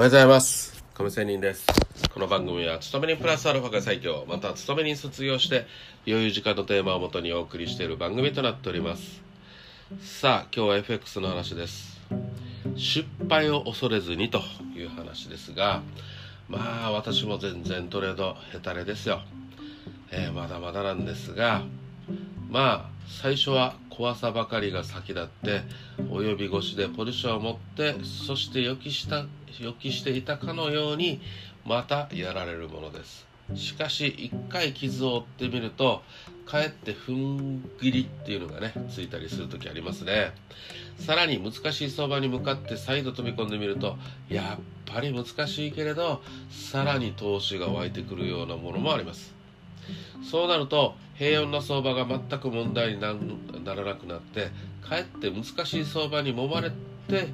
おはようございます。亀仙人です。この番組は勤めにプラスアルファが最強、また勤めに卒業して余裕時間のテーマをもとにお送りしている番組となっております。さあ今日は FX の話です。失敗を恐れずにという話ですが、まあ私も全然トレード下手れですよ。まだまだなんですが、まあ最初は怖さばかりが先立って及び腰でポジションを持って、そして予期していたかのようにまたやられるものです。しかし一回傷を負ってみると、かえって踏ん切りっていうのがねついたりする時ありますね。さらに難しい相場に向かって再度飛び込んでみると、やっぱり難しいけれどさらに投資が湧いてくるようなものもあります。そうなると平穏な相場が全く問題にならなくなって、かえって難しい相場に揉まれて、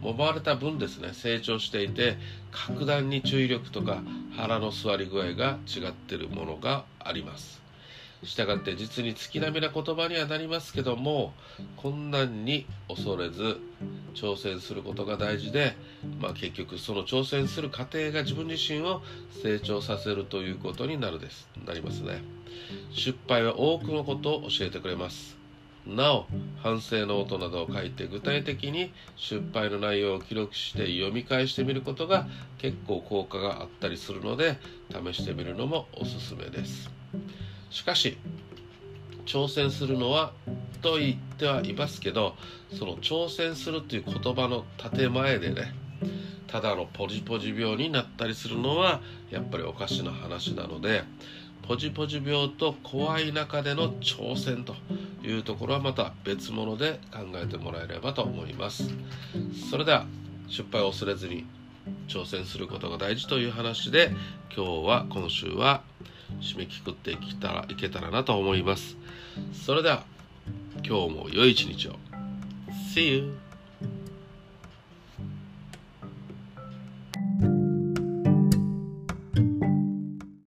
揉まれた分ですね、成長していて格段に注意力とか腹の座り具合が違っているものがあります。したがって実に月並みな言葉にはなりますけども、困難に恐れず挑戦することが大事で、結局その挑戦する過程が自分自身を成長させるということになりますね。失敗は多くのことを教えてくれます。なお反省ノートなどを書いて具体的に失敗の内容を記録して読み返してみることが結構効果があったりするので、試してみるのもおすすめです。しかし挑戦するのはと言ってはいますけど、その挑戦するという言葉の建前でね、ただのポジポジ病になったりするのはやっぱりおかしな話なので、ポジポジ病と怖い中での挑戦というところはまた別物で考えてもらえればと思います。それでは失敗を恐れずに挑戦することが大事という話で、今週は締めくくっていけたらなと思います。それでは今日も良い一日を。 See you!